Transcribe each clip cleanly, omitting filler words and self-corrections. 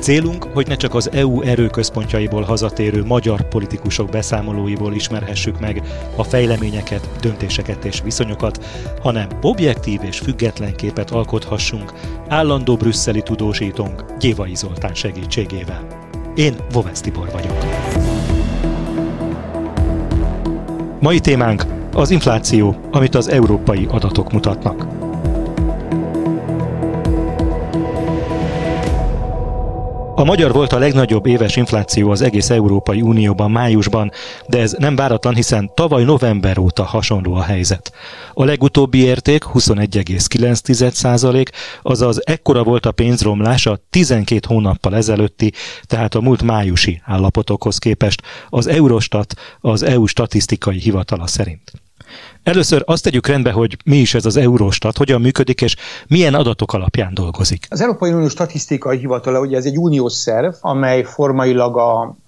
Célunk, hogy ne csak az EU erőközpontjaiból hazatérő magyar politikusok beszámolóiból ismerhessük meg a fejleményeket, döntéseket és viszonyokat, hanem objektív és független képet alkothassunk állandó brüsszeli tudósítónk Gyévai Zoltán segítségével. Én Kovács Tibor vagyok. Mai témánk az infláció, amit az európai adatok mutatnak. A magyar volt a legnagyobb éves infláció az egész Európai Unióban májusban, de ez nem váratlan, hiszen tavaly november óta hasonló a helyzet. A legutóbbi érték 21,9%, azaz ekkora volt a pénzromlás a 12 hónappal ezelőtti, tehát a múlt májusi állapotokhoz képest az Eurostat, az EU statisztikai hivatala szerint. Először azt tegyük rendbe, hogy mi is ez az Eurostat, hogyan működik és milyen adatok alapján dolgozik. Az Európai Unió statisztikai hivatala, ugye ez egy uniós szerv, amely formailag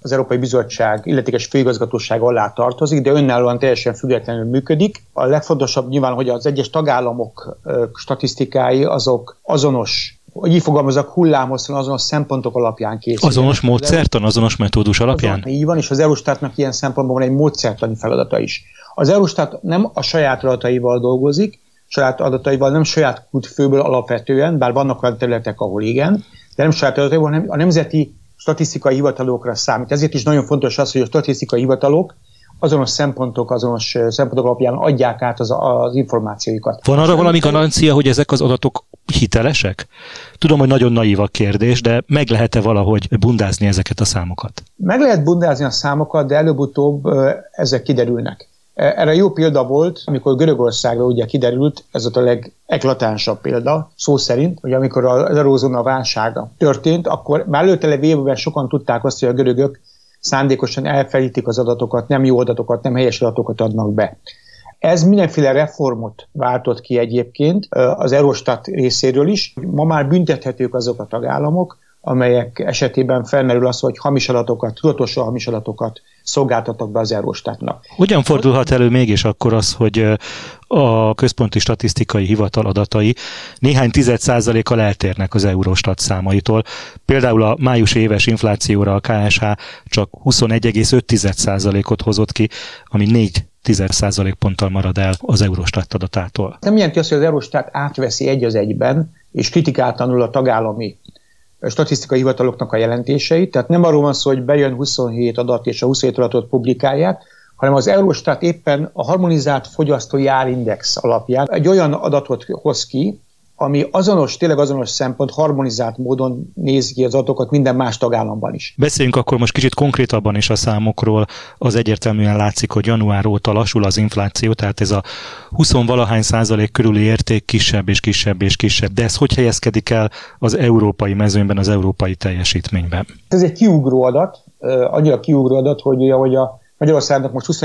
az Európai Bizottság illetékes főigazgatóság alá tartozik, de önállóan teljesen függetlenül működik. A legfontosabb nyilván, hogy az egyes tagállamok statisztikái azok azonos, hogy így fogalmazok, hullámhosszan azonos szempontok alapján készül. Azonos módszertan, azonos metódus alapján? Így van, és az Eurostatnak ilyen szempontból van egy módszertani feladata is. Az Eurostat nem a saját adataival dolgozik, saját adataival nem saját kútfőből alapvetően, bár vannak olyan területek, ahol igen, de nem saját adataival, hanem a nemzeti statisztikai hivatalokra számít. Ezért is nagyon fontos az, hogy a statisztikai hivatalok azonos szempontok alapján adják át az információikat. Van arra valami garancia, hogy ezek az adatok hitelesek? Tudom, hogy nagyon naív a kérdés, de meg lehet-e valahogy bundázni ezeket a számokat? Meg lehet bundázni a számokat, de előbb-utóbb ezek kiderülnek. Erre jó példa volt, amikor Görögországra ugye kiderült, ez a legeklatánsabb példa, szó szerint, hogy amikor az eurózóna válsága történt, akkor már előtte lévőben sokan tudták azt, hogy a görögök szándékosan elfelítik az adatokat, nem jó adatokat, nem helyes adatokat adnak be. Ez mindenféle reformot váltott ki egyébként az Eurostat részéről is. Ma már büntethetők azok a tagállamok, amelyek esetében felmerül az, hogy hamis adatokat, tudatosan hamis adatokat szolgáltatnak be az Eurostatnak. Hogyan fordulhat elő mégis akkor az, hogy a Központi Statisztikai Hivatal adatai néhány 10%-kal eltérnek az Eurostat számaitól? Például a május éves inflációra a KSH csak 21,5%-ot hozott ki, ami 4,10%-ponttal marad el az Eurostat adatától. Nem jelenti azt, hogy az Eurostat átveszi egy az egyben, és kritikátlanul a tagállami statisztikai hivataloknak a jelentéseit, tehát nem arról van szó, hogy bejön 27 adat és a 27 adatot publikálják, hanem az Eurostat éppen a harmonizált fogyasztói árindex alapján egy olyan adatot hoz ki, ami azonos, tényleg azonos szempont, harmonizált módon nézi ki az adatokat minden más tagállamban is. Beszéljünk akkor most kicsit konkrétabban is a számokról. Az egyértelműen látszik, hogy január óta lassul az infláció, tehát ez a 20-valahány százalék körüli érték kisebb és kisebb és kisebb. De ez hogy helyezkedik el az európai mezőnyben, az európai teljesítményben? Ez egy kiugró adat, annyira kiugró adat, hogy a Magyarországnak most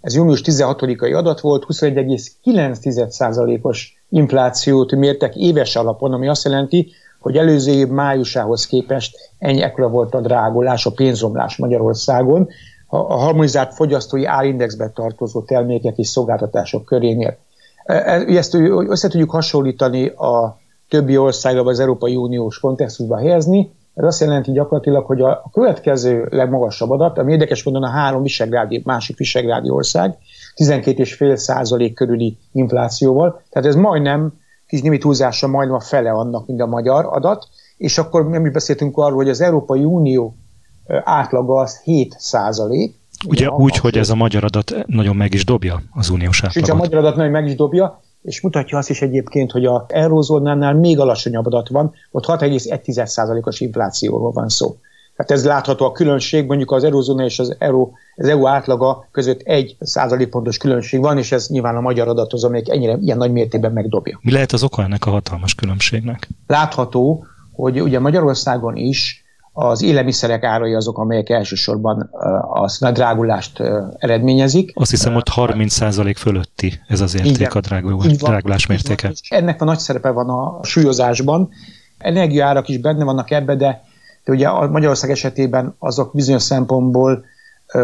ez június 16-ai adat volt, 21,9%-os inflációt mértek éves alapon, ami azt jelenti, hogy előző év májusához képest ennyi ekkora volt a drágulás, a pénzromlás Magyarországon, a harmonizált fogyasztói árindexben tartozó termékek és szolgáltatások körénél. Ezt össze tudjuk hasonlítani a többi országra, az Európai Uniós kontextusba helyezni. Ez azt jelenti gyakorlatilag, hogy a következő legmagasabb adat, ami érdekes módon a másik visegrádi ország, 12,5% körüli inflációval, tehát ez majdnem, kis némi túlzással majdnem a fele annak, mint a magyar adat, és akkor mi beszéltünk arról, hogy az Európai Unió átlaga az 7%. Ugye úgy, hogy ez a magyar adat nagyon meg is dobja az uniós átlagot. És a magyar adat nagyon meg is dobja, és mutatja azt is egyébként, hogy az eurózónánál még alacsonyabb adat van, ott 6,1%-os inflációról van szó. Tehát ez látható a különbség, mondjuk az eurózóna és az EU átlaga között 1%-pontos különbség van, és ez nyilván a magyar adathoz, amelyik ennyire ilyen nagy mértékben megdobja. Mi lehet az oka ennek a hatalmas különbségnek? Látható, hogy ugye Magyarországon is az élelmiszerek árai azok, amelyek elsősorban a drágulást eredményezik. Azt hiszem, ott 30% fölötti ez az érték, a drágulás mértéke. Ennek a nagy szerepe van a súlyozásban. Energiaárak is benne vannak ebbe, de ugye a Magyarország esetében azok bizonyos szempontból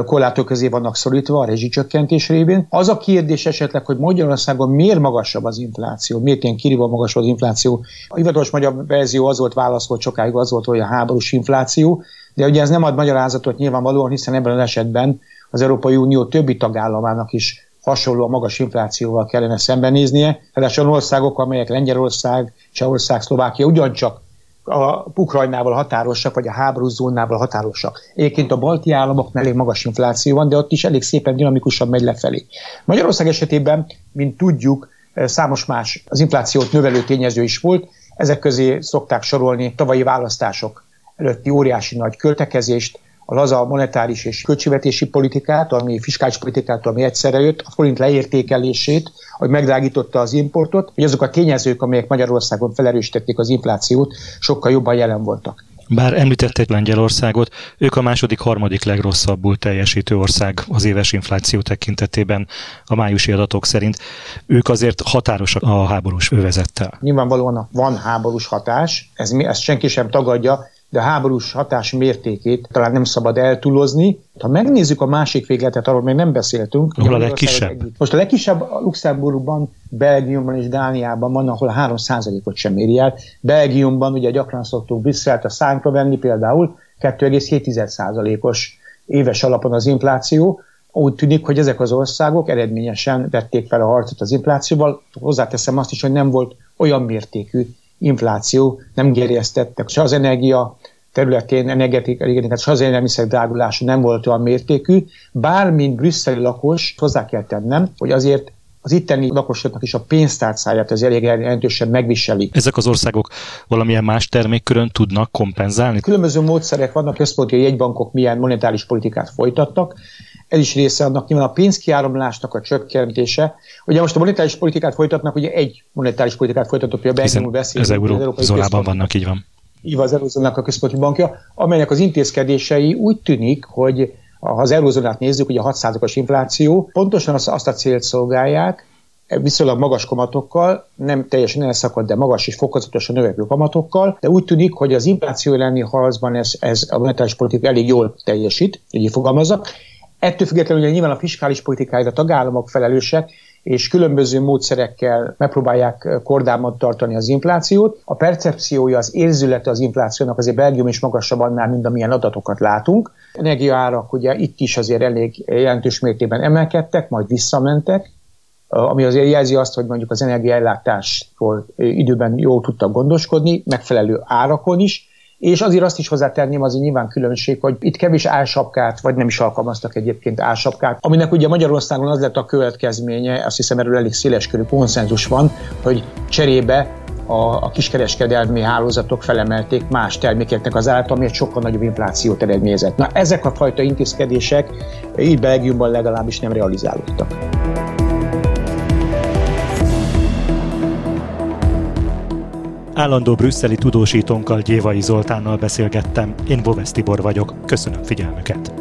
korlátok közé vannak szorítva a rezsicsökkentés révén. Az a kérdés esetleg, hogy Magyarországon miért magasabb az infláció, miért ilyen kirívóan magasabb az infláció. A hivatalos magyar verzió az volt válasz, hogy sokáig az volt, hogy a háborús infláció, de ugye ez nem ad magyarázatot nyilvánvalóan, hiszen ebben az esetben az Európai Unió többi tagállamának is hasonló a magas inflációval kellene szembenéznie. Tehát olyan országok, amelyek Lengyelország, Csehország, Szlovákia ugyancsak a Ukrajnával határosak, vagy a háborús zónával határosak. Egyébként a balti államoknál elég magas infláció van, de ott is elég szépen dinamikusan megy lefelé. Magyarország esetében, mint tudjuk, számos más az inflációt növelő tényező is volt. Ezek közé szokták sorolni tavalyi választások előtti óriási nagy költekezést, a laza monetáris és költségvetési politikát, ami fiskális politikát, ami egyszerre jött, a forint leértékelését, hogy megdrágította az importot, hogy azok a tényezők, amelyek Magyarországon felerősítették az inflációt, sokkal jobban jelen voltak. Bár említették Lengyelországot, ők a második-harmadik legrosszabbul teljesítő ország az éves infláció tekintetében a májusi adatok szerint. Ők azért határosak a háborús övezettel. Nyilvánvalóan van háborús hatás, ezt senki sem tagadja, de a háborús hatás mértékét talán nem szabad eltúlozni. Ha megnézzük a másik végletet, arról még nem beszéltünk. Hol a legkisebb? Most a legkisebb a Luxemburgban, Belgiumban és Dániában van, ahol 3%-ot sem éri el. Belgiumban ugye gyakran szoktuk Brüsszelt a szánkra venni, például 2,7%-os éves alapon az infláció. Úgy tűnik, hogy ezek az országok eredményesen vették fel a harcot az inflációval. Hozzáteszem azt is, hogy nem volt olyan mértékű infláció, nem gerjesztettek. Se az energia területén, energetikát, se az élelmiszer drágulása nem volt olyan mértékű. Bármint brüsszeli lakos, hozzá kell tennem, hogy azért az itteni lakosoknak is a pénztárcáját az elég jelentősen megviseli. Ezek az országok valamilyen más termékkörön tudnak kompenzálni? Különböző módszerek vannak, központi jegybankok milyen monetáris politikát folytattak. Ez is része annak, nyilván a pénzkiáramlásnak a csökkentése. Ugye most a monetáris politikát folytatnak, ugye egy monetáris politikát folytatott, hogy a Belgium beszél. Az eurózónában vannak, így van. Így van, az eurózónának a központi bankja, amelynek az intézkedései úgy tűnik, hogy ha az eurózónát nézzük, ugye a 6%-os infláció, pontosan azt a célt szolgálják, viszonylag magas kamatokkal, nem teljesen elszakadt, de magas és fokozatosan növekvő kamatokkal, de úgy tűnik, hogy az infláció elleni harcban ez a monetáris politika elég jól teljesít, így fogalmazzak. Ettől függetlenül nyilván a fiskális politikáért a tagállamok felelősek, és különböző módszerekkel megpróbálják kordában tartani az inflációt. A percepciója, az érzülete az inflációnak azért Belgium is magasabb annál, mint amilyen adatokat látunk. Energiaárak ugye itt is azért elég jelentős mértékben emelkedtek, majd visszamentek, ami azért jelzi azt, hogy mondjuk az energiaellátástól időben jól tudtak gondoskodni, megfelelő árakon is. És azért azt is hozzátenném, az nyilván különbség, hogy itt kevés álsapkát, vagy nem is alkalmaztak egyébként álsapkát, aminek ugye Magyarországon az lett a következménye, azt hiszem erről elég széleskörű konszenzus van, hogy cserébe a kiskereskedelmi hálózatok felemelték más termékeknek az árat, ami egy sokkal nagyobb inflációt eredményezett. Na, ezek a fajta intézkedések így Belgiumban legalábbis nem realizálódtak. Állandó brüsszeli tudósítónkkal, Gyévai Zoltánnal beszélgettem, én Kovács Tibor vagyok, köszönöm figyelmüket!